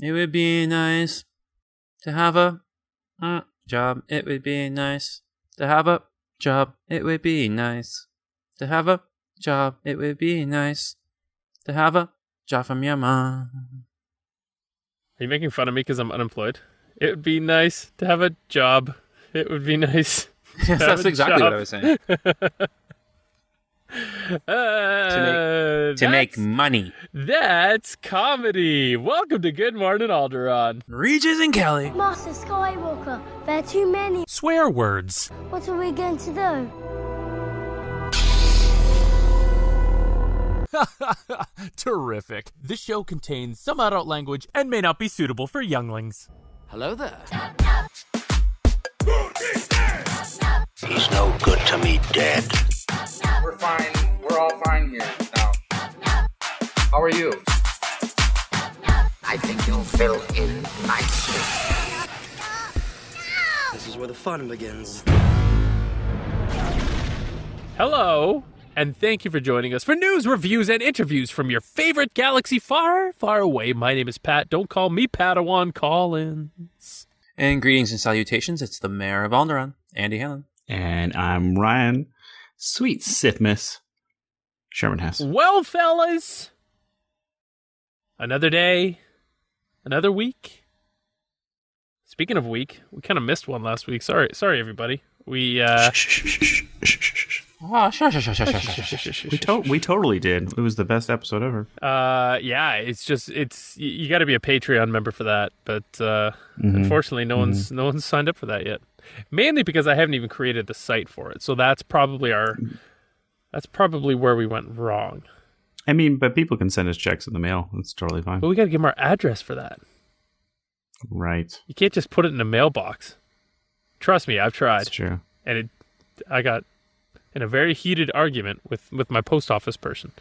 It would be nice to have a job. It would be nice to have a job. It would be nice to have a job. It would be nice to have a job from your mom. Are you making fun of me because I'm unemployed? It would be nice to have a job. It would be nice. Yes, that's exactly what I was saying. To make money. That's comedy. Welcome to Good Morning Alderaan. Regis and Kelly. Master Skywalker, there are too many swear words. What are we going to do? Terrific. This show contains some adult language and may not be suitable for younglings. Hello there. He's no good to me, dead. We're fine. We're all fine here now. How are you? I think you'll fill in nicely. This is where the fun begins. Hello, and thank you for joining us for news, reviews, and interviews from your favorite galaxy far, far away. My name is Pat. Don't call me Padawan Collins. And greetings and salutations. It's the mayor of Alderaan, Andy Hanlon. And I'm Ryan. Sweet Sithmas, Sherman Hess. Well, fellas, another day, another week. Speaking of week, we kind of missed one last week. Sorry, everybody. We totally did. It was the best episode ever. Yeah, it's you got to be a Patreon member for that, but unfortunately, no one's signed up for that yet. Mainly because I haven't even created the site for it, so that's probably where we went wrong. I mean, but people can send us checks in the mail. That's totally fine. But we got to give them our address for that, right? You can't just put it in a mailbox. Trust me, I've tried. That's true. And I got in a very heated argument with my post office person.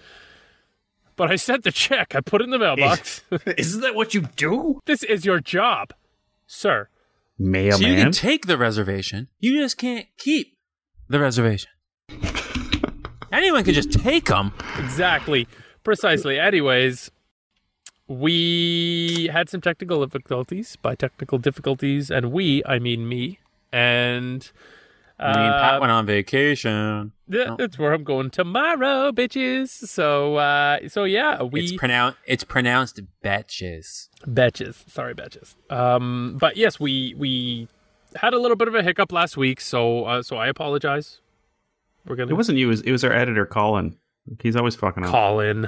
But I sent the check. I put it in the mailbox. Isn't that what you do? This is your job, sir. Mailman. So you can take the reservation. You just can't keep the reservation. Anyone can just take them. Exactly. Precisely. Anyways, we had some technical difficulties. By technical difficulties, and we, I mean me. And I mean, Pat went on vacation. That's where I'm going tomorrow, bitches. So yeah, it's pronounced betches. Betches. Sorry, betches. But yes, we had a little bit of a hiccup last week, so I apologize. It wasn't you. It was our editor, Colin. He's always fucking up. Colin.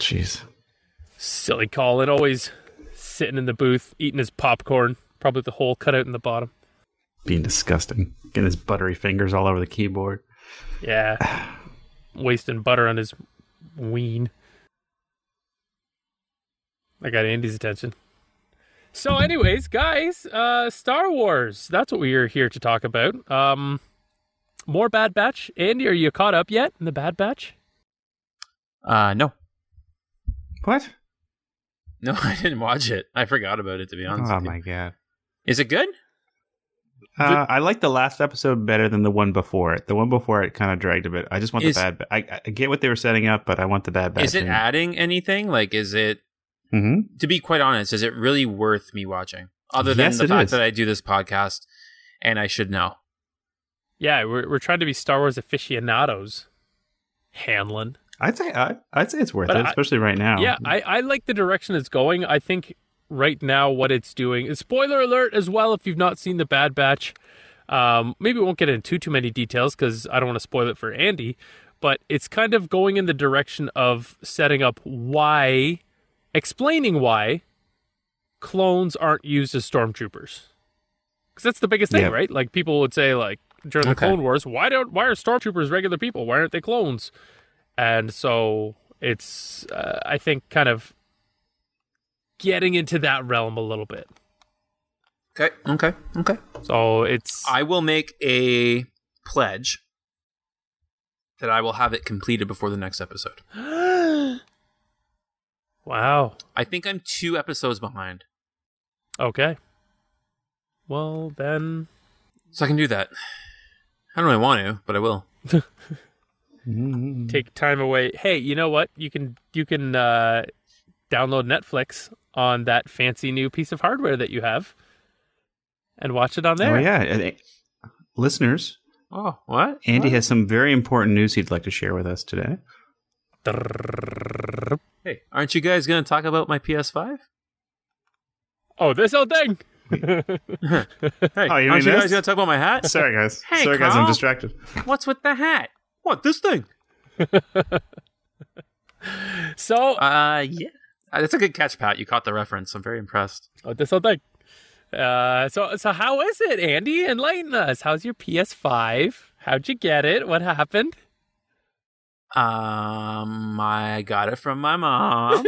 Jeez. Silly Colin, always sitting in the booth, eating his popcorn, probably the hole cut out in the bottom. Being disgusting. Getting his buttery fingers all over the keyboard. Yeah. Wasting butter on his ween. I got Andy's attention. So anyways, guys, Star Wars. That's what we are here to talk about. More Bad Batch. Andy, are you caught up yet in the Bad Batch? No. What? No, I didn't watch it. I forgot about it, to be honest. Oh, my God. Is it good? I like the last episode better than the one before it. The one before it kind of dragged a bit. I just want the Bad Batch. I get what they were setting up, but I want the Bad Batch. Is it adding anything? Like, is it... Mm-hmm. To be quite honest, is it really worth me watching? Other than the fact that I do this podcast, and I should know. Yeah, we're trying to be Star Wars aficionados, Hanlon. I'd say it's worth it, especially right now. Yeah, I like the direction it's going. I think... right now what it's doing is, spoiler alert as well if you've not seen the Bad Batch, maybe we won't get into too many details because I don't want to spoil it for Andy, but it's kind of going in the direction of setting up why, explaining why clones aren't used as stormtroopers, because that's the biggest thing. Yep. Right, like people would say, like during the Clone Wars, why are stormtroopers regular people, why aren't they clones? And so it's I think kind of getting into that realm a little bit. Okay. So it's... I will make a pledge that I will have it completed before the next episode. Wow. I think I'm 2 episodes behind. Okay. Well, then... So I can do that. I don't really want to, but I will. Take time away. Hey, you know what? You can download Netflix on that fancy new piece of hardware that you have and watch it on there. Oh, yeah. Listeners. Oh, what? Andy has some very important news he'd like to share with us today. Hey, aren't you guys going to talk about my PS5? Oh, this old thing. Hey, aren't you guys going to talk about my hat? Sorry, guys. Hey, sorry, Carl. Guys, I'm distracted. What's with the hat? What, this thing? Yeah. That's a good catch, Pat. You caught the reference. I'm very impressed. Oh, this whole thing. So how is it, Andy? Enlighten us. How's your PS5? How'd you get it? What happened? I got it from my mom.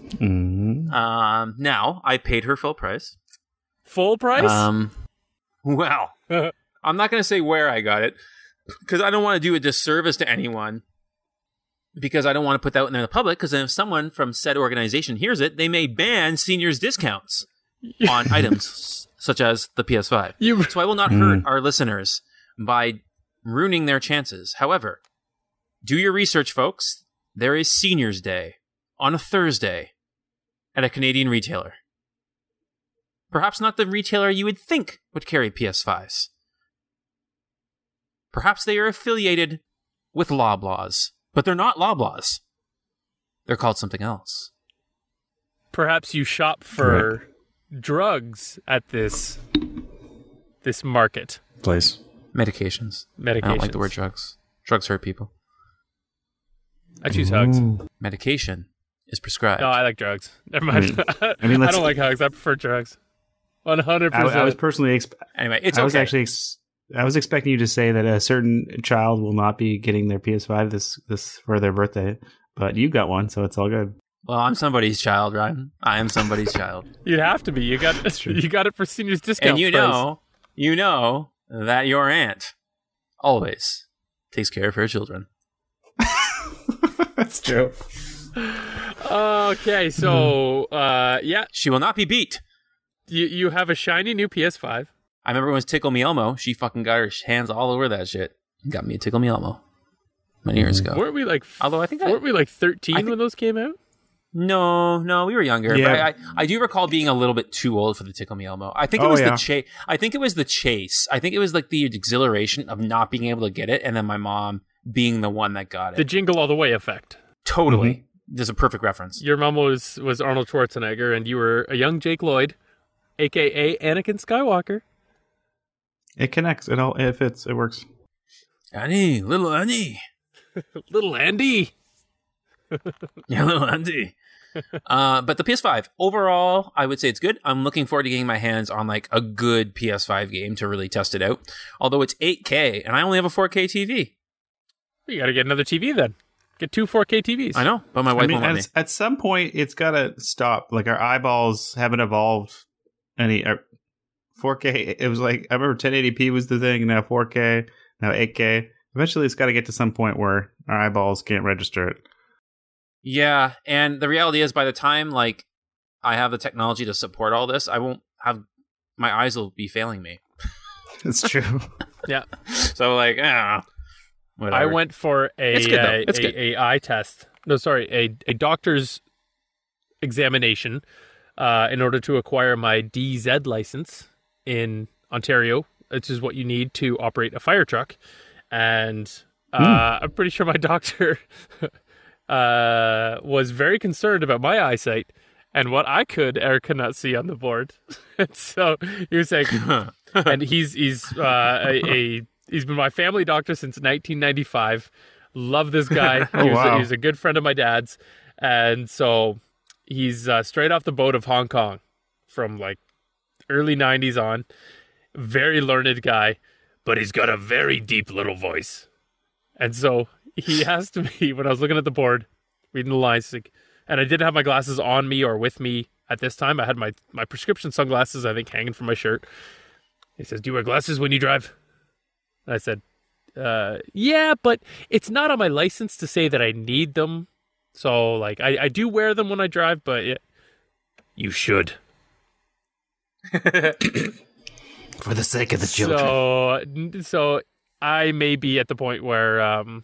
Mm-hmm. Now I paid her full price. Full price? Well, I'm not going to say where I got it because I don't want to do a disservice to anyone. Because I don't want to put that out in the public, because then if someone from said organization hears it, they may ban seniors' discounts on items such as the PS5. So I will not hurt our listeners by ruining their chances. However, do your research, folks. There is Seniors Day on a Thursday at a Canadian retailer. Perhaps not the retailer you would think would carry PS5s. Perhaps they are affiliated with Loblaws. But they're not Loblaws. They're called something else. Perhaps you shop for drugs at this market. Place. Medications. I don't like the word drugs. Drugs hurt people. I choose hugs. Medication is prescribed. No, I like drugs. Never mind. I mean, I don't like hugs. I prefer drugs. 100%. I was personally... Anyway, it's okay. I was expecting you to say that a certain child will not be getting their PS5 this for their birthday, but you got one, so it's all good. Well, I'm somebody's child, right? I am somebody's child. You'd have to be. You got it for seniors discount. And you know that your aunt always takes care of her children. That's true. Okay, so yeah, she will not be beat. You have a shiny new PS5. I remember when it was Tickle Me Elmo, she fucking got her hands all over that shit. Got me a Tickle Me Elmo many years ago. Weren't we like, weren't we like 13 when those came out? No, we were younger. Yeah. But I do recall being a little bit too old for the Tickle Me Elmo. I think it was the chase. I think it was the chase. I think it was like the exhilaration of not being able to get it, and then my mom being the one that got it. The Jingle All the Way effect. Totally. Mm-hmm. There's a perfect reference. Your mom was Arnold Schwarzenegger, and you were a young Jake Lloyd, aka Anakin Skywalker. It connects. It fits. It works. Little Andy. Little Andy. Yeah, little Andy. But the PS5, overall, I would say it's good. I'm looking forward to getting my hands on like a good PS5 game to really test it out. Although it's 8K, and I only have a 4K TV. You got to get another TV then. Get two 4K TVs. I know, but my wife won't let me. At some point, it's got to stop. Like our eyeballs haven't evolved any... 4K, it was like, I remember 1080p was the thing, now 4K, now 8K. Eventually, it's got to get to some point where our eyeballs can't register it. Yeah, and the reality is by the time, like, I have the technology to support all this, I won't have, my eyes will be failing me. It's true. Yeah. So, like, whatever. I went for a eye test. No, sorry, a doctor's examination in order to acquire my DZ license. In Ontario, which is what you need to operate a fire truck. And I'm pretty sure my doctor was very concerned about my eyesight and what I could or could not see on the board. So he was saying, and he's been my family doctor since 1995. Love this guy. He's a good friend of my dad's. And so he's straight off the boat of Hong Kong from like early 90s on, very learned guy, but he's got a very deep little voice. And so he asked me when I was looking at the board, reading the lines, like, and I didn't have my glasses on me or with me at this time. I had my prescription sunglasses, I think, hanging from my shirt. He says, "Do you wear glasses when you drive?" And I said, yeah, but it's not on my license to say that I need them. So like, I do wear them when I drive, but you should. For the sake of the children. So I may be at the point where, I'll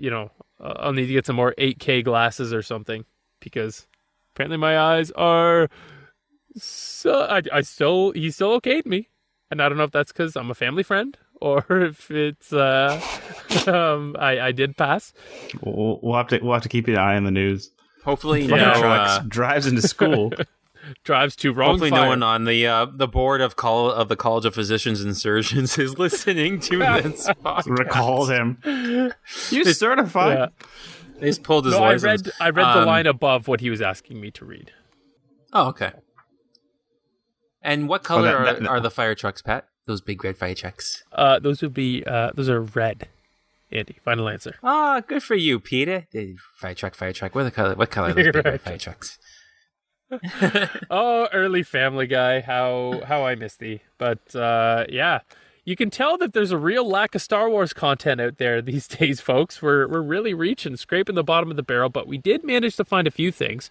need to get some more 8K glasses or something because Apparently my eyes are... So he still okayed me. And I don't know if that's because I'm a family friend or if it's I did pass. We'll have to keep an eye on the news. Hopefully drives into school. Drives to wrong. Hopefully fire. No one on the board of the College of Physicians and Surgeons is listening to this podcast. Recalls him. You certified. Yeah. He's pulled his license. I read the line above what he was asking me to read. Oh, okay. And what color are the fire trucks, Pat? Those big red fire trucks. Those are red. Andy, final answer. Ah, oh, good for you, Peter. Fire truck. What color are those big red fire trucks? Oh, early Family Guy. How I miss thee. But yeah, you can tell that there's a real lack of Star Wars content out there these days, folks. We're really scraping the bottom of the barrel, but we did manage to find a few things.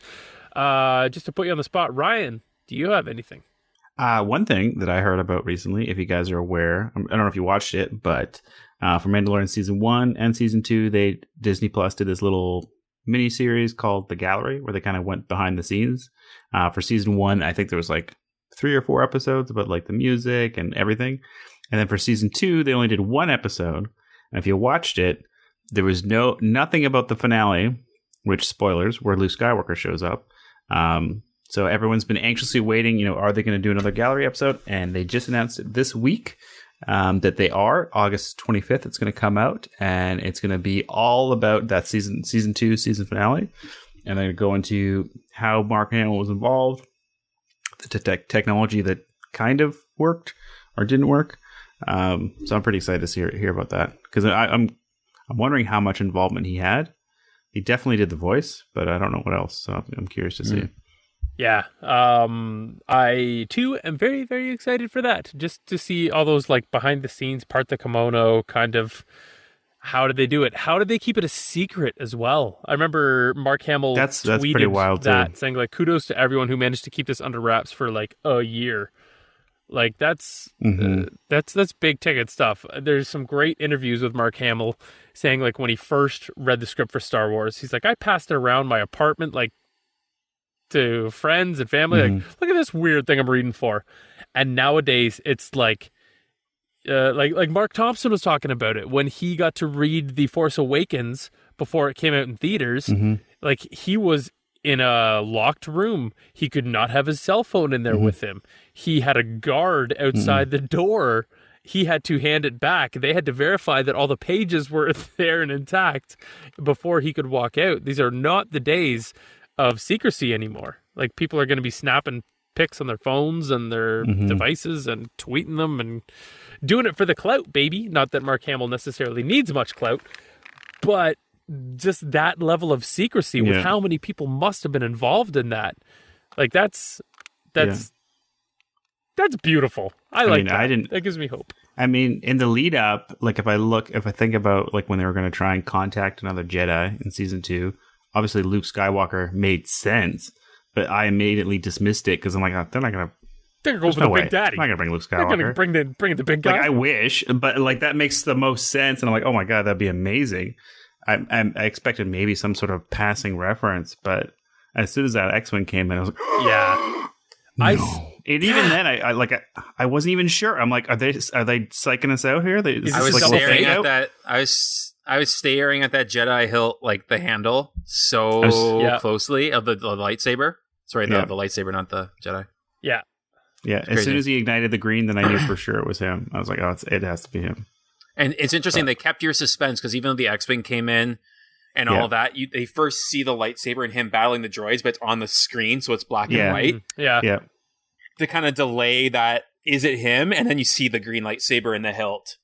Just to put you on the spot, Ryan, do you have anything? One thing that I heard about recently, if you guys are aware, I don't know if you watched it, but for Mandalorian Season 1 and Season 2, Disney+ did this little mini-series called The Gallery, where they kind of went behind the scenes. For Season 1, I think there was like 3 or 4 episodes about like the music and everything. And then for Season 2, they only did 1 episode. And if you watched it, there was nothing about the finale, which, spoilers, where Luke Skywalker shows up. So everyone's been anxiously waiting, are they going to do another Gallery episode? And they just announced it this week that they are. August 25th, it's going to come out. And it's going to be all about that season 2, season finale. And they're going to go into how Mark Hamill was involved, the technology that kind of worked or didn't work. So I'm pretty excited to hear about that. Because I'm wondering how much involvement he had. He definitely did the voice, but I don't know what else. So I'm curious to see. Yeah, I too am very, very excited for that. Just to see all those like behind the scenes, part the kimono kind of. How did they do it? How did they keep it a secret as well? I remember Mark Hamill tweeted that's pretty wild that too. Saying like, "Kudos to everyone who managed to keep this under wraps for like a year." Like that's big ticket stuff. There's some great interviews with Mark Hamill saying like when he first read the script for Star Wars, he's like, "I passed it around my apartment like." To friends and family, like, look at this weird thing I'm reading for. And nowadays, it's like Mark Thompson was talking about it when he got to read The Force Awakens before it came out in theaters. Like he was in a locked room, he could not have his cell phone in there with him. He had a guard outside the door. He had to hand it back. They had to verify that all the pages were there and intact before he could walk out. These are not the days of secrecy anymore. Like people are going to be snapping pics on their phones and their devices and tweeting them and doing it for the clout, baby. Not that Mark Hamill necessarily needs much clout, but just that level of secrecy with how many people must have been involved in that. Like that's beautiful. That gives me hope. I mean, in the lead up, like if I think about like when they were going to try and contact another Jedi in Season 2, obviously, Luke Skywalker made sense, but I immediately dismissed it because I'm like, oh, they're not going to... They're going to go for the big daddy. I'm not going to bring Luke Skywalker. They're going to bring the big guy. Like, I wish, but like that makes the most sense. And I'm like, oh my God, that'd be amazing. I expected maybe some sort of passing reference, but as soon as that X-Wing came in, I was like, yeah. No. And even then, I wasn't even sure. I'm like, are they psyching us out here? I was staring at that Jedi hilt, like the handle, closely of the lightsaber. Sorry, the lightsaber, not the Jedi. Yeah. Yeah. As soon as he ignited the green, then I knew for sure it was him. I was like, oh, it has to be him. And it's interesting. They kept your suspense because even though the X-Wing came in and all that, they first see the lightsaber and him battling the droids, but it's on the screen, so it's black and white. Yeah. To kind of delay that, is it him? And then you see the green lightsaber in the hilt.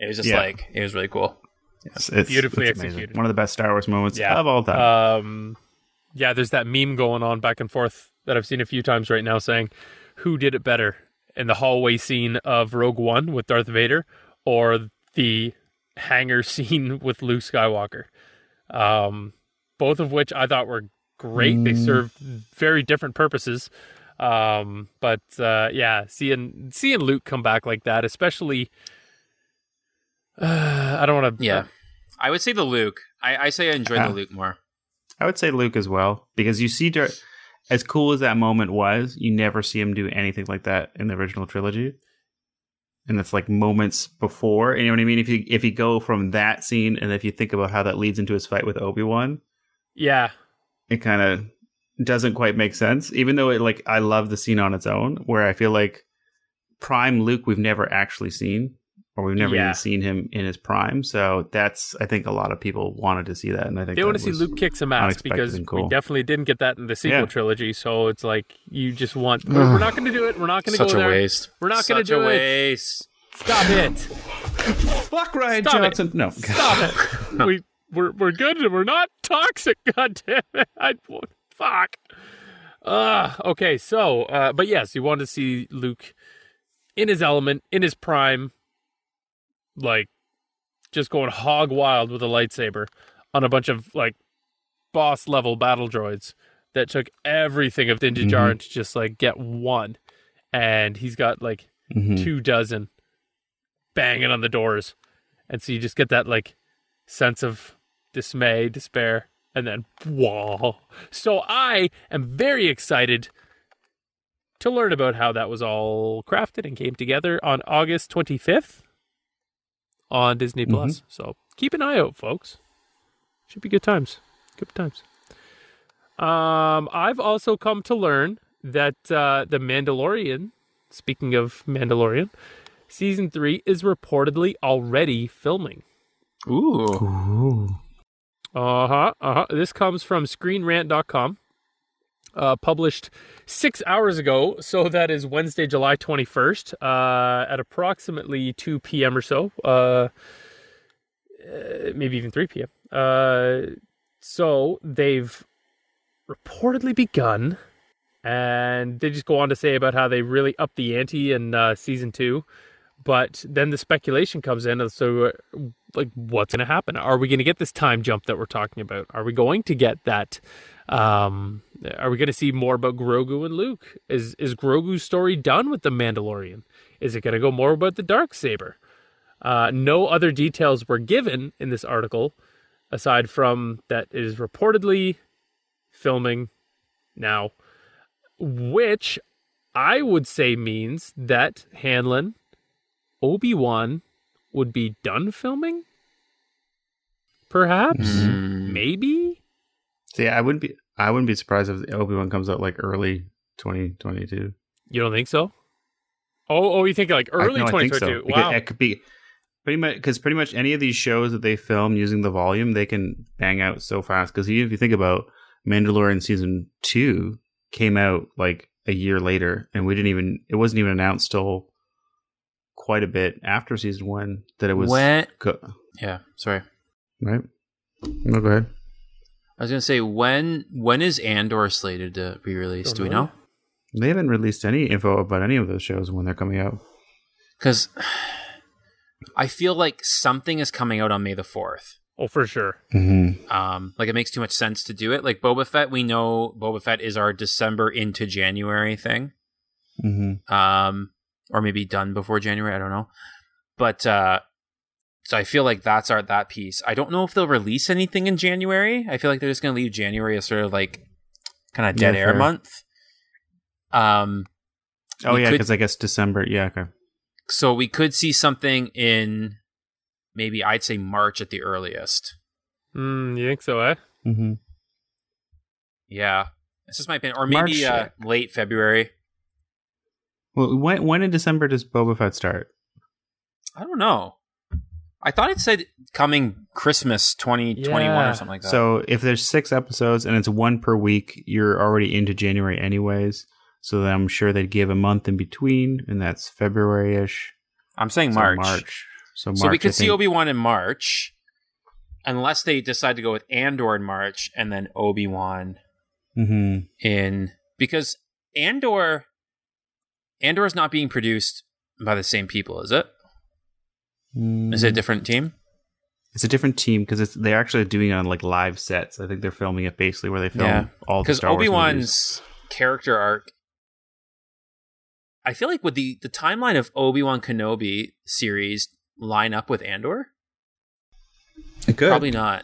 It was just it was really cool. Yes, it's beautifully executed. One of the best Star Wars moments of all time. There's that meme going on back and forth that I've seen a few times right now saying, who did it better in the hallway scene of Rogue One with Darth Vader or the hangar scene with Luke Skywalker? Both of which I thought were great. They served very different purposes. Seeing Luke come back like that, especially... I don't want to... Yeah. I would say the Luke. I say I enjoyed the Luke more. I would say Luke as well, because you see... as cool as that moment was, you never see him do anything like that in the original trilogy. And it's like moments before, you know what I mean? If you go from that scene, and if you think about how that leads into his fight with Obi-Wan, yeah, it kind of doesn't quite make sense. Even though it, like, I love the scene on its own, where I feel like prime Luke we've never actually seen, or we've never even seen him in his prime. So that's, I think a lot of people wanted to see that, and I think they want to see Luke kick some ass, because we definitely didn't get that in the sequel trilogy. So it's like, you just want, we're not going to do it. We're not going to go there. Such a waste. We're not going to do it. Such a waste. Stop it. Fuck Ryan Johnson. It. No. Stop it. No. We're good, and we're not toxic. God damn it. Fuck. Okay. So, but yes, you want to see Luke in his element, in his prime, like just going hog wild with a lightsaber on a bunch of like boss level battle droids that took everything of Din Djarin to just like get one, and he's got like 24 banging on the doors, and so you just get that like sense of dismay, despair, and then whoa. So I am very excited to learn about how that was all crafted and came together on August 25th. On Disney+. So keep an eye out, folks. Should be good times. Good times. I've also come to learn that The Mandalorian, speaking of Mandalorian, Season 3 is reportedly already filming. Ooh. This comes from ScreenRant.com. Published 6 hours ago, so that is Wednesday, July 21st, at approximately 2 p.m. or so, maybe even 3 p.m. So they've reportedly begun, and they just go on to say about how they really upped the ante in Season 2, but then the speculation comes in, so like, what's going to happen? Are we going to get this time jump that we're talking about? Are we going to get that... are we going to see more about Grogu and Luke? Is Grogu's story done with the Mandalorian? Is it going to go more about the Darksaber? No other details were given in this article, aside from that it is reportedly filming now, which I would say means that Hanlon, Obi-Wan would be done filming? Perhaps? Maybe? See, I wouldn't be surprised if Obi-Wan comes out like early 2022. You don't think so? Oh, you think like early 2022? So. Wow, it could be pretty much any of these shows that they film using the volume, they can bang out so fast. Because even if you think about Mandalorian Season 2 came out like a year later, and it wasn't even announced till quite a bit after Season 1 that it was. Yeah, sorry. Right. No, go ahead. I was going to say, when is Andor slated to be released? Do we know? They haven't released any info about any of those shows when they're coming out. Because I feel like something is coming out on May the 4th. Oh, for sure. Like, it makes too much sense to do it. Like, Boba Fett, we know Boba Fett is our December into January thing. Or maybe done before January, I don't know. But... so I feel like that's that piece. I don't know if they'll release anything in January. I feel like they're just going to leave January as sort of like kind of dead air month. Because I guess December. Yeah, okay. So we could see something in maybe I'd say March at the earliest. You think so, eh? Yeah. That's just my opinion. Or maybe late February. Well, when in December does Boba Fett start? I don't know. I thought it said coming Christmas 2021 or something like that. So if there's 6 episodes and it's one per week, you're already into January anyways. So then I'm sure they'd give a month in between, and that's February-ish. I'm saying March. So we could see Obi-Wan in March, unless they decide to go with Andor in March and then Obi-Wan in... Because Andor is not being produced by the same people, is it? Is it a different team? It's a different team because they're actually doing it on like live sets. I think they're filming it basically where they film all the Star Wars movies. Because Obi-Wan's character arc, I feel like would the timeline of Obi-Wan Kenobi series line up with Andor? It could. Probably not.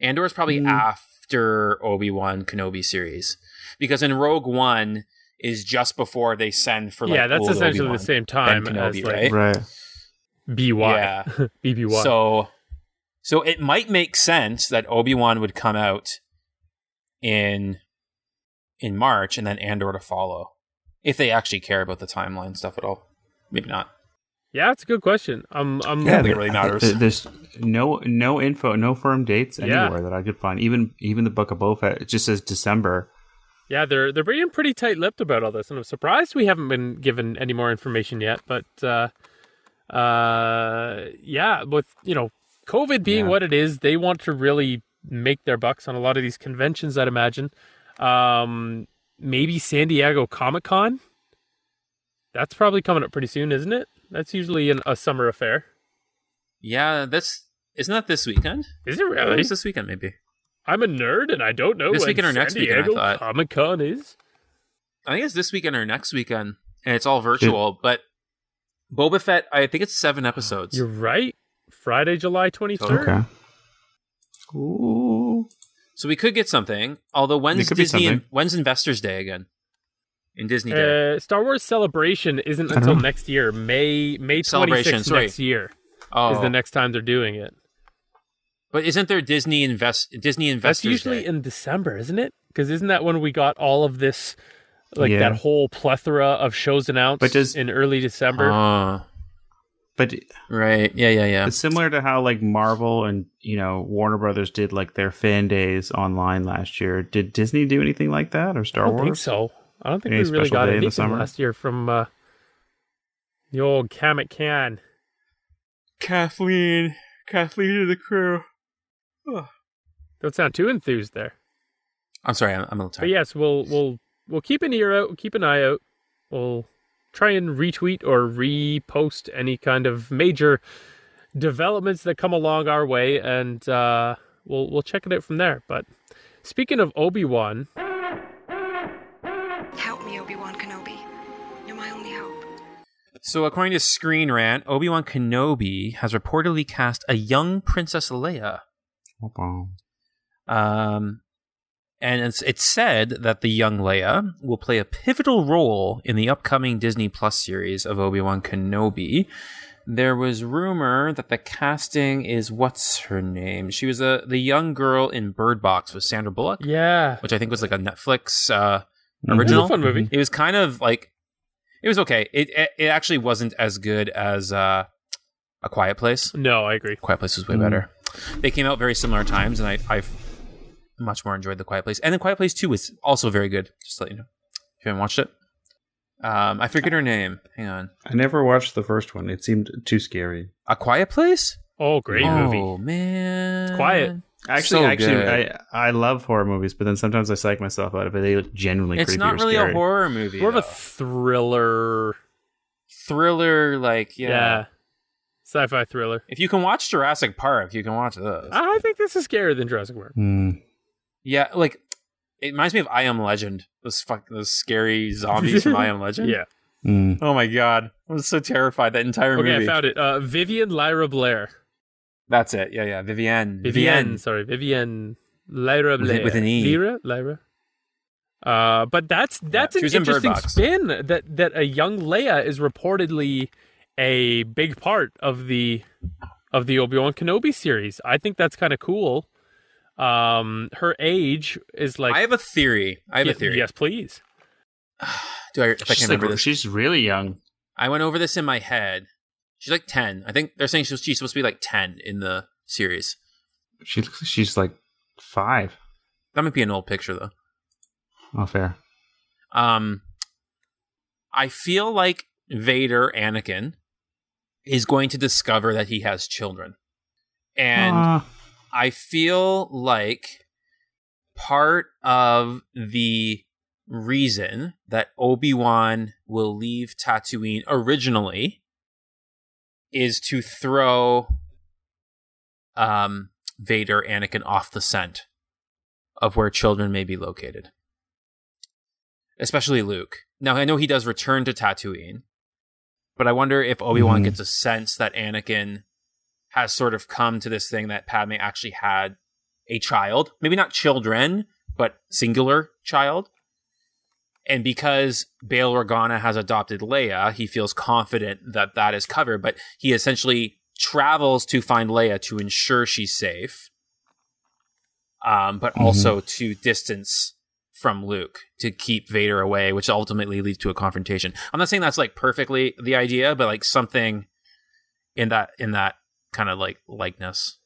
Andor is probably after after Obi-Wan Kenobi series, because in Rogue One is just before they send for like, yeah, that's essentially Obi-Wan, the same time Kenobi, as like, right? BY, yeah. BBY. So it might make sense that Obi-Wan would come out in March and then Andor to follow, if they actually care about the timeline stuff at all. Maybe not. Yeah, that's a good question. I don't think it really matters. There's no info, no firm dates anywhere that I could find. Even the Book of Boba Fett, it just says December. Yeah, they're being pretty tight-lipped about all this, and I'm surprised we haven't been given any more information yet. But yeah, with COVID being what it is, they want to really make their bucks on a lot of these conventions, I'd imagine. Maybe San Diego Comic-Con. That's probably coming up pretty soon, isn't it? That's usually a summer affair. Yeah, isn't that this weekend? Is it really? It's this weekend, maybe. I'm a nerd, and I don't know this weekend or next weekend. San Diego Comic-Con is. I think it's this weekend or next weekend, and it's all virtual. But Boba Fett, I think it's 7 episodes. You're right. Friday, July 23rd. Okay. Ooh. So we could get something. Although when's Investors Day again? In Disney Day. Star Wars Celebration isn't until next year. May 26th next year is the next time they're doing it. But isn't there Disney Investors Day? That's usually in December, isn't it? Because isn't that when we got all of this, that whole plethora of shows announced in early December? But right, yeah. It's similar to how like Marvel and Warner Brothers did like their fan days online last year. Did Disney do anything like that or Star Wars? I don't think so. I don't think we really got anything last year from the old Comic-Con. Kathleen and the crew. Oh. Don't sound too enthused there. I'm sorry, I'm a little tired. But yes, we'll keep an ear out, we'll keep an eye out. We'll try and retweet or repost any kind of major developments that come along our way, and we'll check it out from there. But speaking of Obi-Wan, help me, Obi-Wan Kenobi. You're my only hope. So according to ScreenRant, Obi-Wan Kenobi has reportedly cast a young Princess Leia. And it's said that the young Leia will play a pivotal role in the upcoming Disney+ series of Obi-Wan Kenobi. There was rumor that the casting is what's her name? She was the young girl in Bird Box with Sandra Bullock. Yeah, which I think was like a Netflix original. It was a fun movie. It was kind of like it was okay. It actually wasn't as good as A Quiet Place. No, I agree. Quiet Place was way better. They came out very similar times, and I've much more enjoyed The Quiet Place. And The Quiet Place 2 was also very good. Just to let you know. If you haven't watched it. I forget her name. Hang on. I never watched the first one. It seemed too scary. A Quiet Place? Oh, great movie. Oh, man. It's quiet. I love horror movies, but then sometimes I psych myself out of it. They look genuinely creepy or scary. It's not really a horror movie. More of a thriller. Yeah. Sci-fi thriller. If you can watch Jurassic Park, you can watch those. I think this is scarier than Jurassic Park. Yeah, like it reminds me of I Am Legend. Those scary zombies from I Am Legend. Yeah. Oh my god, I was so terrified that entire movie. Okay, I found it. Vivian Lyra Blair. That's it. Yeah. Vivian Lyra Blair with an E. Lyra. But that's an interesting spin that a young Leia is reportedly a big part of the Obi-Wan Kenobi series. I think that's kind of cool. Her age is like... I have a theory. Yes, please. She's really young. I went over this in my head. She's like 10. I think they're saying she's supposed to be like 10 in the series. She looks like she's like 5. That might be an old picture, though. Oh, fair. I feel like Vader, Anakin, is going to discover that he has children. And... I feel like part of the reason that Obi-Wan will leave Tatooine originally is to throw Vader, Anakin off the scent of where children may be located. Especially Luke. Now, I know he does return to Tatooine, but I wonder if Obi-Wan gets a sense that Anakin has sort of come to this thing that Padme actually had a child, maybe not children, but singular child. And because Bail Organa has adopted Leia, he feels confident that that is covered, but he essentially travels to find Leia to ensure she's safe, but also to distance from Luke to keep Vader away, which ultimately leads to a confrontation. I'm not saying that's like perfectly the idea, but like something in that kind of like likeness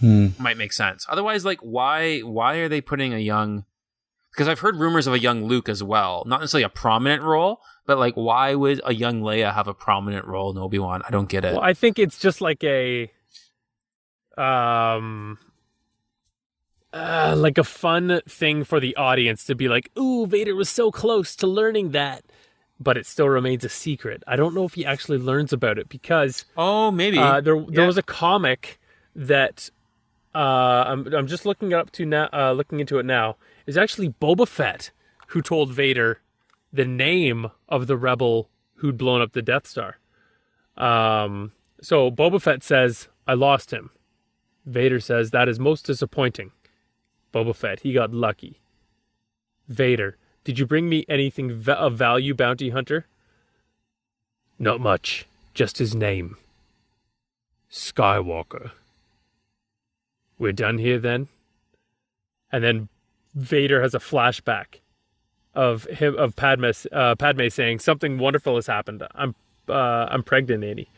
might make sense. Otherwise, like why are they putting a young? Because I've heard rumors of a young Luke as well, not necessarily a prominent role, but like why would a young Leia have a prominent role in Obi-Wan? I don't get it. Well, I think it's just like a fun thing for the audience to be like, ooh, Vader was so close to learning that, but it still remains a secret. I don't know if he actually learns about it because there was a comic that I'm just looking up to now, looking into it now. It's actually Boba Fett who told Vader the name of the rebel who'd blown up the Death Star. So Boba Fett says, "I lost him." Vader says, "That is most disappointing." Boba Fett, "He got lucky." Vader, "Did you bring me anything of value, bounty hunter?" "Not much. Just his name. Skywalker." "We're done here then?" And then Vader has a flashback of Padme saying, "Something wonderful has happened. I'm pregnant, Annie."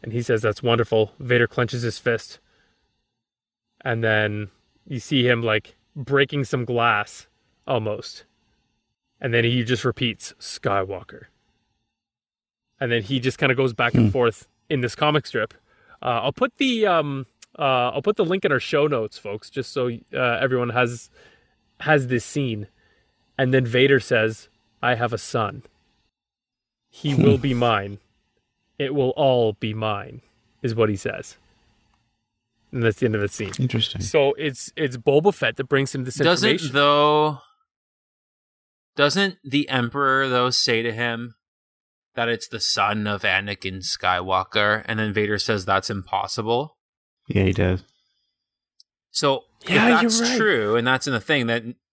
And he says, "That's wonderful." Vader clenches his fist. And then you see him like breaking some glass almost. And then he just repeats Skywalker. And then he just kind of goes back and forth in this comic strip. I'll put the link in our show notes, folks, just so everyone has this scene. And then Vader says, "I have a son. He will be mine. It will all be mine," is what he says. And that's the end of the scene. Interesting. So it's Boba Fett that brings him this information. Doesn't the Emperor, though, say to him that it's the son of Anakin Skywalker? And then Vader says that's impossible. Yeah, he does. So if that's true, and that's in the thing,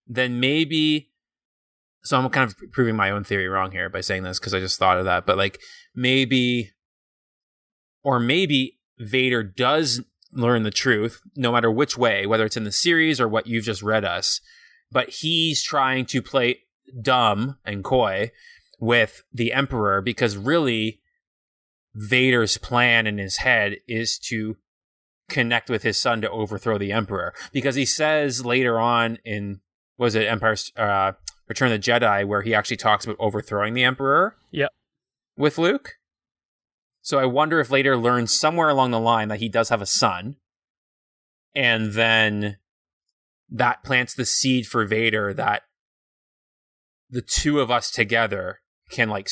then maybe... So I'm kind of proving my own theory wrong here by saying this, because I just thought of that. But like maybe Vader does learn the truth, no matter which way, whether it's in the series or what you've just read us. But he's trying to play dumb and coy with the Emperor, because really Vader's plan in his head is to connect with his son to overthrow the Emperor, because he says later on in Return of the Jedi, where he actually talks about overthrowing the Emperor with Luke. So I wonder if later learns somewhere along the line that he does have a son, and then that plants the seed for Vader that the two of us together can like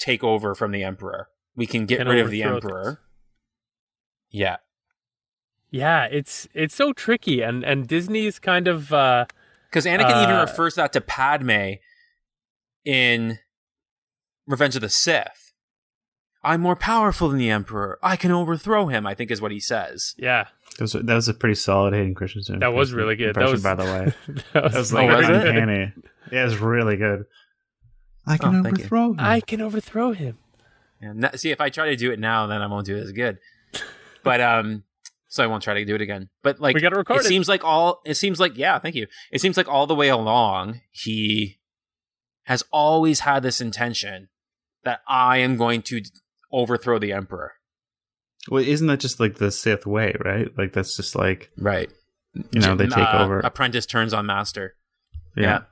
take over from the Emperor. We can get rid of the Emperor. Things. Yeah. Yeah, it's so tricky, and Disney's kind of... Because Anakin even refers that to Padme in Revenge of the Sith. "I'm more powerful than the Emperor. I can overthrow him," I think is what he says. Yeah. That was a pretty solid Hayden Christensen. That was really good. That was, by the way. that was like uncanny. Yeah, it was really good. "I can overthrow him. I can overthrow him." And see, if I try to do it now, then I won't do it as good. But, so I won't try to do it again. But like, we gotta record it. It seems like all the way along, he has always had this intention that I am going to overthrow the Emperor. Well, isn't that just like the Sith way, right? Like that's just like, right? You know, they take over. Apprentice turns on master. Yeah.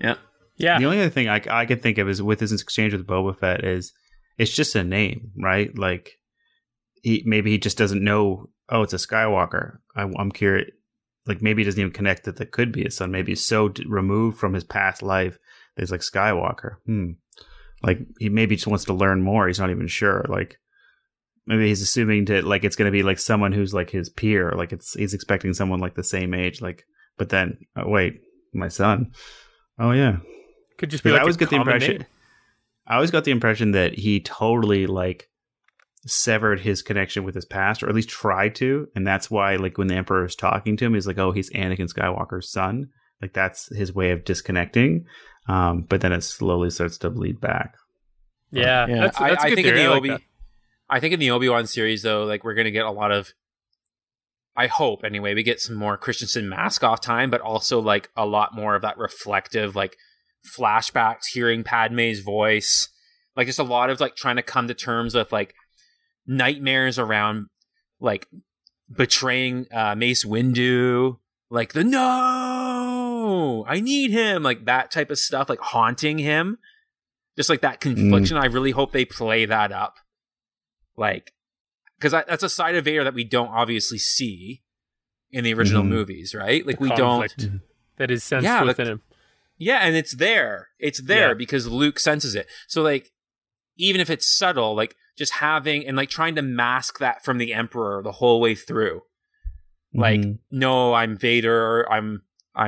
The only other thing I could think of is with this exchange with Boba Fett is it's just a name, right? Like maybe he just doesn't know. Oh, it's a Skywalker. I'm curious. Like maybe he doesn't even connect that there could be a son. Maybe he's so removed from his past life that he's like Skywalker. Like he maybe just wants to learn more. He's not even sure. Like maybe he's assuming that like it's going to be like someone who's like his peer. Like he's expecting someone like the same age. Like, but then wait, my son. Oh yeah, could just be. Like I always got the impression that he totally like severed his connection with his past, or at least tried to. And that's why, like, when the Emperor is talking to him, he's like, oh, he's Anakin Skywalker's son. Like, that's his way of disconnecting. But then it slowly starts to bleed back. Yeah. That's I good think in the I think in the Obi-Wan series, though, like, we're going to get a lot of, I hope anyway, we get some more Christensen mask off time, but also like a lot more of that reflective, like flashbacks, hearing Padme's voice, like just a lot of like trying to come to terms with like nightmares around like betraying Mace Windu, like the no, I need him, like that type of stuff, like haunting him, just like that confliction. I really hope they play that up, like. Because that's a side of Vader that we don't obviously see in the original movies, right? Like, we don't. That is sensed within him. Yeah, and it's there. It's there because Luke senses it. So, like, even if it's subtle, like, just having and, like, trying to mask that from the Emperor the whole way through. Like, no, I'm Vader. I'm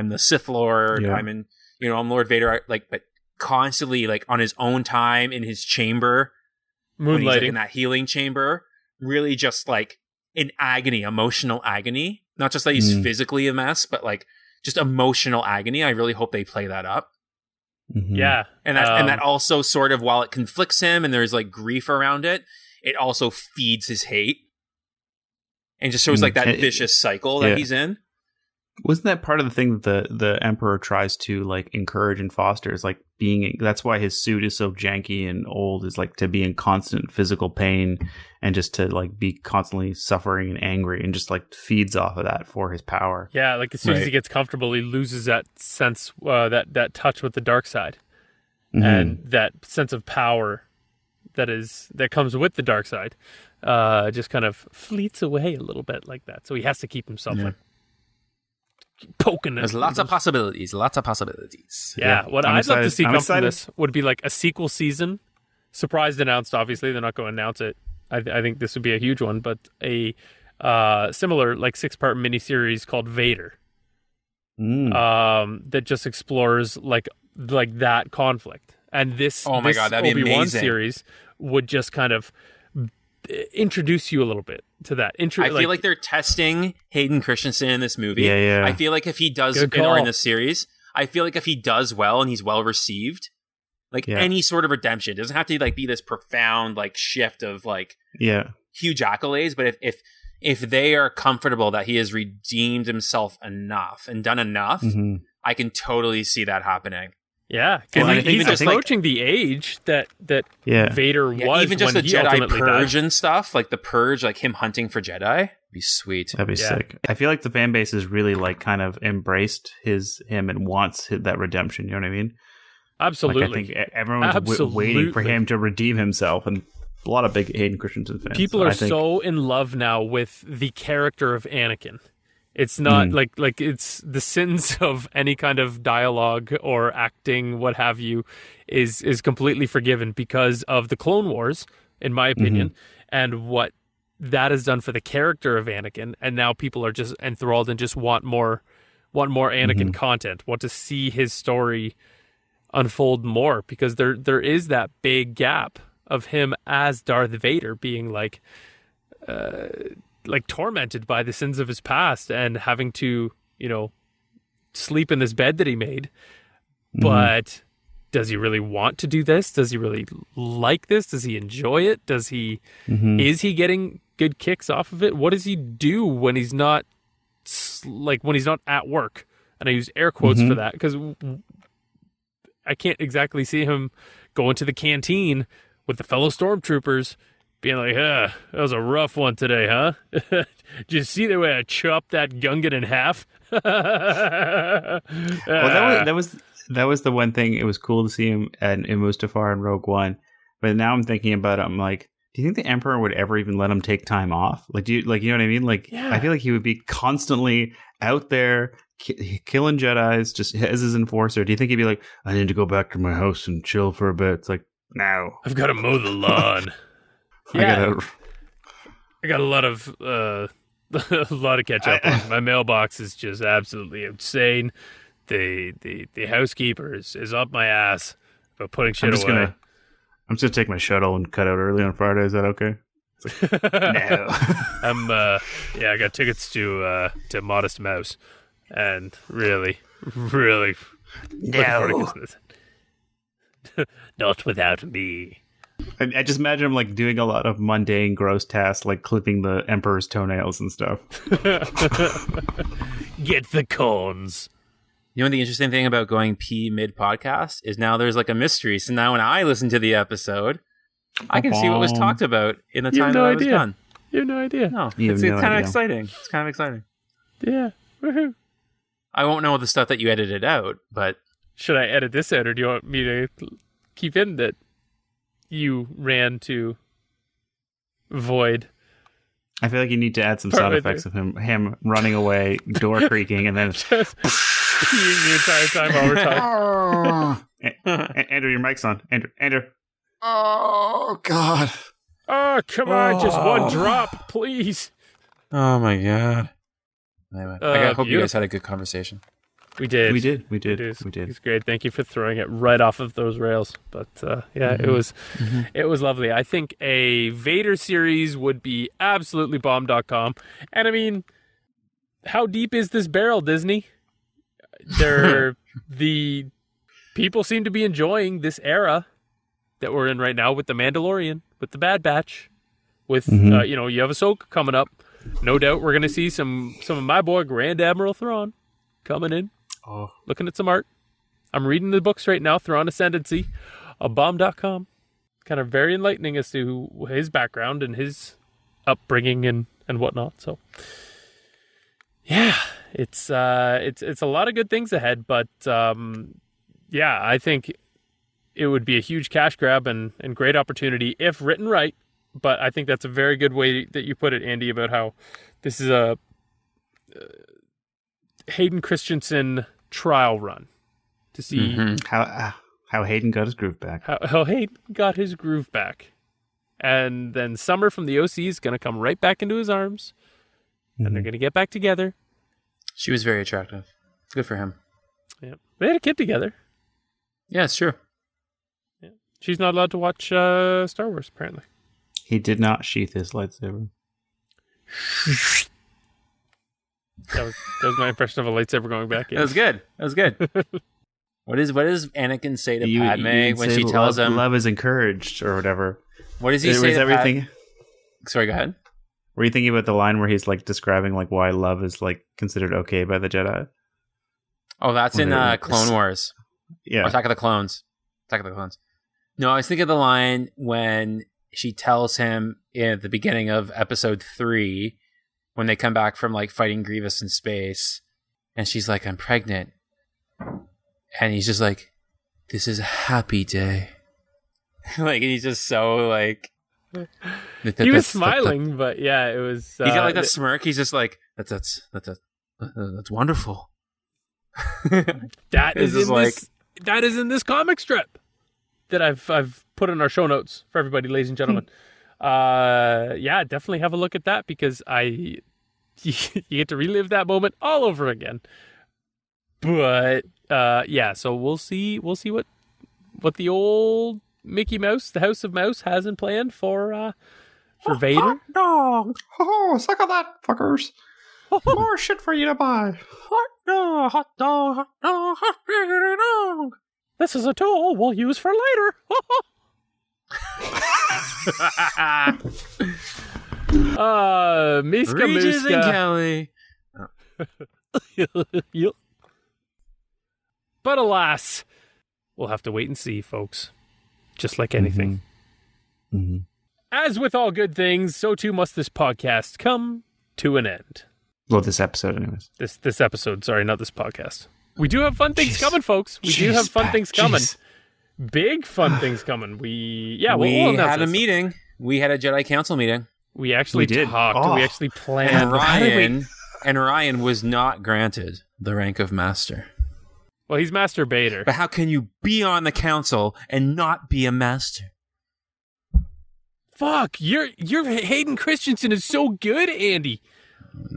the Sith Lord. Yeah. I'm in, you know, I'm Lord Vader. But constantly, like, on his own time in his chamber. Moonlighting. Like, in that healing chamber. Really just like in agony, emotional agony, not just that he's physically a mess, but like just emotional agony. I really hope they play that up. Yeah. And that also sort of, while it conflicts him and there's like grief around it, it also feeds his hate and just shows like that vicious cycle that he's in. Wasn't that part of the thing that the Emperor tries to like encourage and foster is like being, that's why his suit is so janky and old, is like to be in constant physical pain and just to like be constantly suffering and angry, and just like feeds off of that for his power. Yeah. Like as soon as he gets comfortable, he loses that sense, that touch with the dark side and that sense of power that comes with the dark side, just kind of fleets away a little bit like that. So he has to keep himself like, poking it. There's lots of possibilities. Yeah, what I'd love to see come from this would be like a sequel season. Surprised announced, obviously. They're not going to announce it. I think this would be a huge one, but a similar like 6-part miniseries called Vader that just explores like that conflict. And this, oh my God, that'd be Obi-Wan amazing. Series would just kind of introduce you a little bit to that. I feel like they're testing Hayden Christensen in this movie. Yeah. I feel like if he does in this series, I feel like if he does well and he's well received, like any sort of redemption, it doesn't have to like be this profound like shift of like huge accolades, but if they are comfortable that he has redeemed himself enough and done enough, I can totally see that happening. Yeah, because he's just approaching the age that Vader was. Even just when the Jedi purge died. And stuff, like the purge, like him hunting for Jedi, be sweet. That'd be sick. I feel like the fan base is really like kind of embraced him and wants that redemption. You know what I mean? Absolutely. Like, I think everyone's waiting for him to redeem himself, and a lot of big Hayden Christensen fans. People are so in love now with the character of Anakin. It's not like it's the sins of any kind of dialogue or acting, what have you, is completely forgiven because of the Clone Wars, in my opinion, and what that has done for the character of Anakin. And now people are just enthralled and just want more Anakin content, want to see his story unfold more, because there is that big gap of him as Darth Vader being like tormented by the sins of his past and having to, you know, sleep in this bed that he made. But does he really want to do this? Does he really like this? Does he enjoy it? Does he, is he getting good kicks off of it? What does he do when he's not at work? And I use air quotes for that, because I can't exactly see him going to the canteen with the fellow stormtroopers being like, that was a rough one today, huh? Did you see the way I chopped that Gungan in half? Well, that was the one thing. It was cool to see him in Mustafar and Rogue One. But now I'm thinking about it. I'm like, do you think the Emperor would ever even let him take time off? Like, you know what I mean? Like, I feel like he would be constantly out there killing Jedis, just as his enforcer. Do you think he'd be like, I need to go back to my house and chill for a bit? It's like, no. I've got to mow the lawn. Yeah. I got a lot of catch up on. My mailbox is just absolutely insane. The housekeeper is up my ass about putting shit away. I'm just gonna take my shuttle and cut out early on Friday. Is that okay? No. I'm I got tickets to Modest Mouse, and really no. Not without me. I just imagine him like doing a lot of mundane, gross tasks, like clipping the Emperor's toenails and stuff. Get the corns. You know, the interesting thing about going pee mid-podcast is now there's like a mystery. So now when I listen to the episode, I can see what was talked about in the time that it was done. You have no idea. No, it's kind of exciting. It's kind of exciting. Yeah. Woohoo. I won't know the stuff that you edited out, but... Should I edit this out, or do you want me to keep in that you ran to void? I feel like you need to add some sound effects of him running away, door creaking, and then... Just peeing the entire time while we're talking. Andrew, your mic's on. Andrew. Oh, God. Oh, come on. Just one drop, please. Oh, my God. Anyway, I hope you guys had a good conversation. We did. It's great. Thank you for throwing it right off of those rails. But mm-hmm. It was lovely. I think a Vader series would be absolutely bomb.com. And I mean, how deep is this barrel, Disney? The people seem to be enjoying this era that we're in right now with The Mandalorian, with The Bad Batch, with you have Ahsoka coming up. No doubt we're going to see some of my boy Grand Admiral Thrawn coming in. Oh. Looking at some art. I'm reading the books right now, Thrawn Ascendancy, a bomb.com. Kind of very enlightening as to his background and his upbringing and whatnot. So yeah, it's a lot of good things ahead, but I think it would be a huge cash grab and great opportunity if written right. But I think that's a very good way that you put it, Andy, about how this is a Hayden Christensen trial run to see how Hayden got his groove back. How Hayden got his groove back. And then Summer from the OC is going to come right back into his arms, and they're going to get back together. She was very attractive. Good for him. Yeah. They had a kid together. Yeah, it's true. Yeah. She's not allowed to watch Star Wars, apparently. He did not sheath his lightsaber. That was my impression of a lightsaber going back in. That was good. What does Anakin say to Padme when she tells him love is encouraged or whatever? What does he say? Sorry, go ahead. Were you thinking about the line where he's like describing like why love is like considered okay by the Jedi? Oh, that's in Clone Wars. Yeah, Attack of the Clones. No, I was thinking of the line when she tells him at the beginning of episode 3 when they come back from like fighting Grievous in space, and she's like, I'm pregnant. And he's just like, this is a happy day. Like, he's just so like, he was smiling, but yeah, it was, he's got like that smirk. He's just like, that's wonderful. That is in this comic strip that I've put in our show notes for everybody, ladies and gentlemen. Definitely have a look at that, because you get to relive that moment all over again. But so we'll see what the old Mickey Mouse, the House of Mouse, has in plan for Vader. Hot dog! Oh, suck on that, fuckers! More shit for you to buy. Hot dog! Hot dog! Hot dog! Hot dog! This is a tool we'll use for later. Miska Regis Muska. And Kelly. Oh. But alas, we'll have to wait and see, folks. Just like anything. Mm-hmm. As with all good things, so too must this podcast come to an end. Well, this episode, anyways. This episode, sorry, not this podcast. We do have fun things coming, folks. We do have fun things coming. Big fun things coming. We had a meeting. We had a Jedi Council meeting. We actually talked. Oh. We actually planned. And Ryan was not granted the rank of master. Well, he's Master Bader. But how can you be on the council and not be a master? Fuck, your Hayden Christensen is so good, Andy.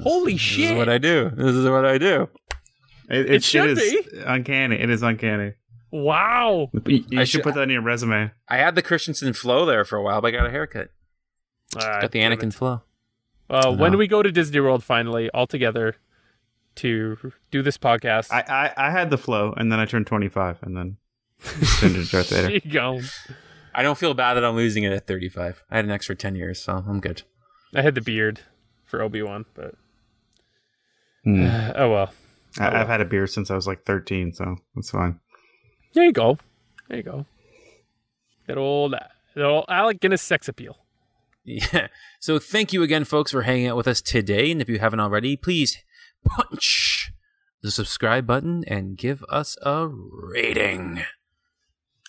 Holy shit. This is what I do. It should be uncanny. It is uncanny. Wow! You should put that in your resume. I had the Christensen flow there for a while, but I got a haircut. Got the Anakin flow. When do we go to Disney World finally, all together, to do this podcast? I had the flow, and then I turned 25, and then turned into Darth Vader. I don't feel bad that I'm losing it at 35. I had an extra 10 years, so I'm good. I had the beard for Obi-Wan, but... oh, well. I've had a beard since I was like 13, so that's fine. There you go. There you go. That old Alec Guinness sex appeal. Yeah. So thank you again, folks, for hanging out with us today. And if you haven't already, please punch the subscribe button and give us a rating.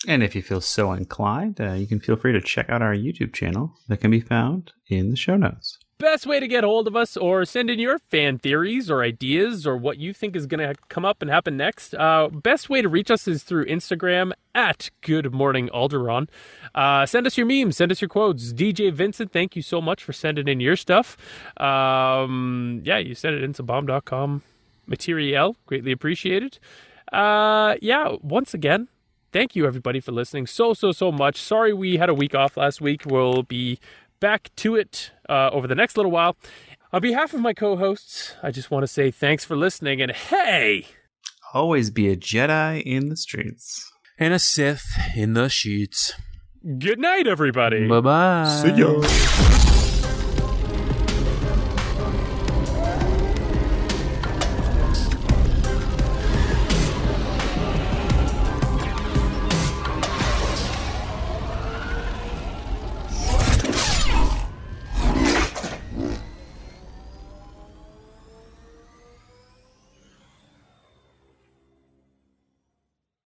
And if you feel so inclined, you can feel free to check out our YouTube channel that can be found in the show notes. Best way to get hold of us or send in your fan theories or ideas or what you think is going to come up and happen next. Best way to reach us is through Instagram at Good Morning Alderaan. Send us your memes. Send us your quotes. DJ Vincent, thank you so much for sending in your stuff. Yeah, you send it into bomb.com material. Greatly appreciated. Yeah, once again, thank you everybody for listening so much. Sorry we had a week off last week. We'll be back to it over the next little while. On behalf of my co-hosts, I just want to say thanks for listening, and hey, always be a Jedi in the streets and a Sith in the sheets. Good night, everybody. Bye-bye. See ya.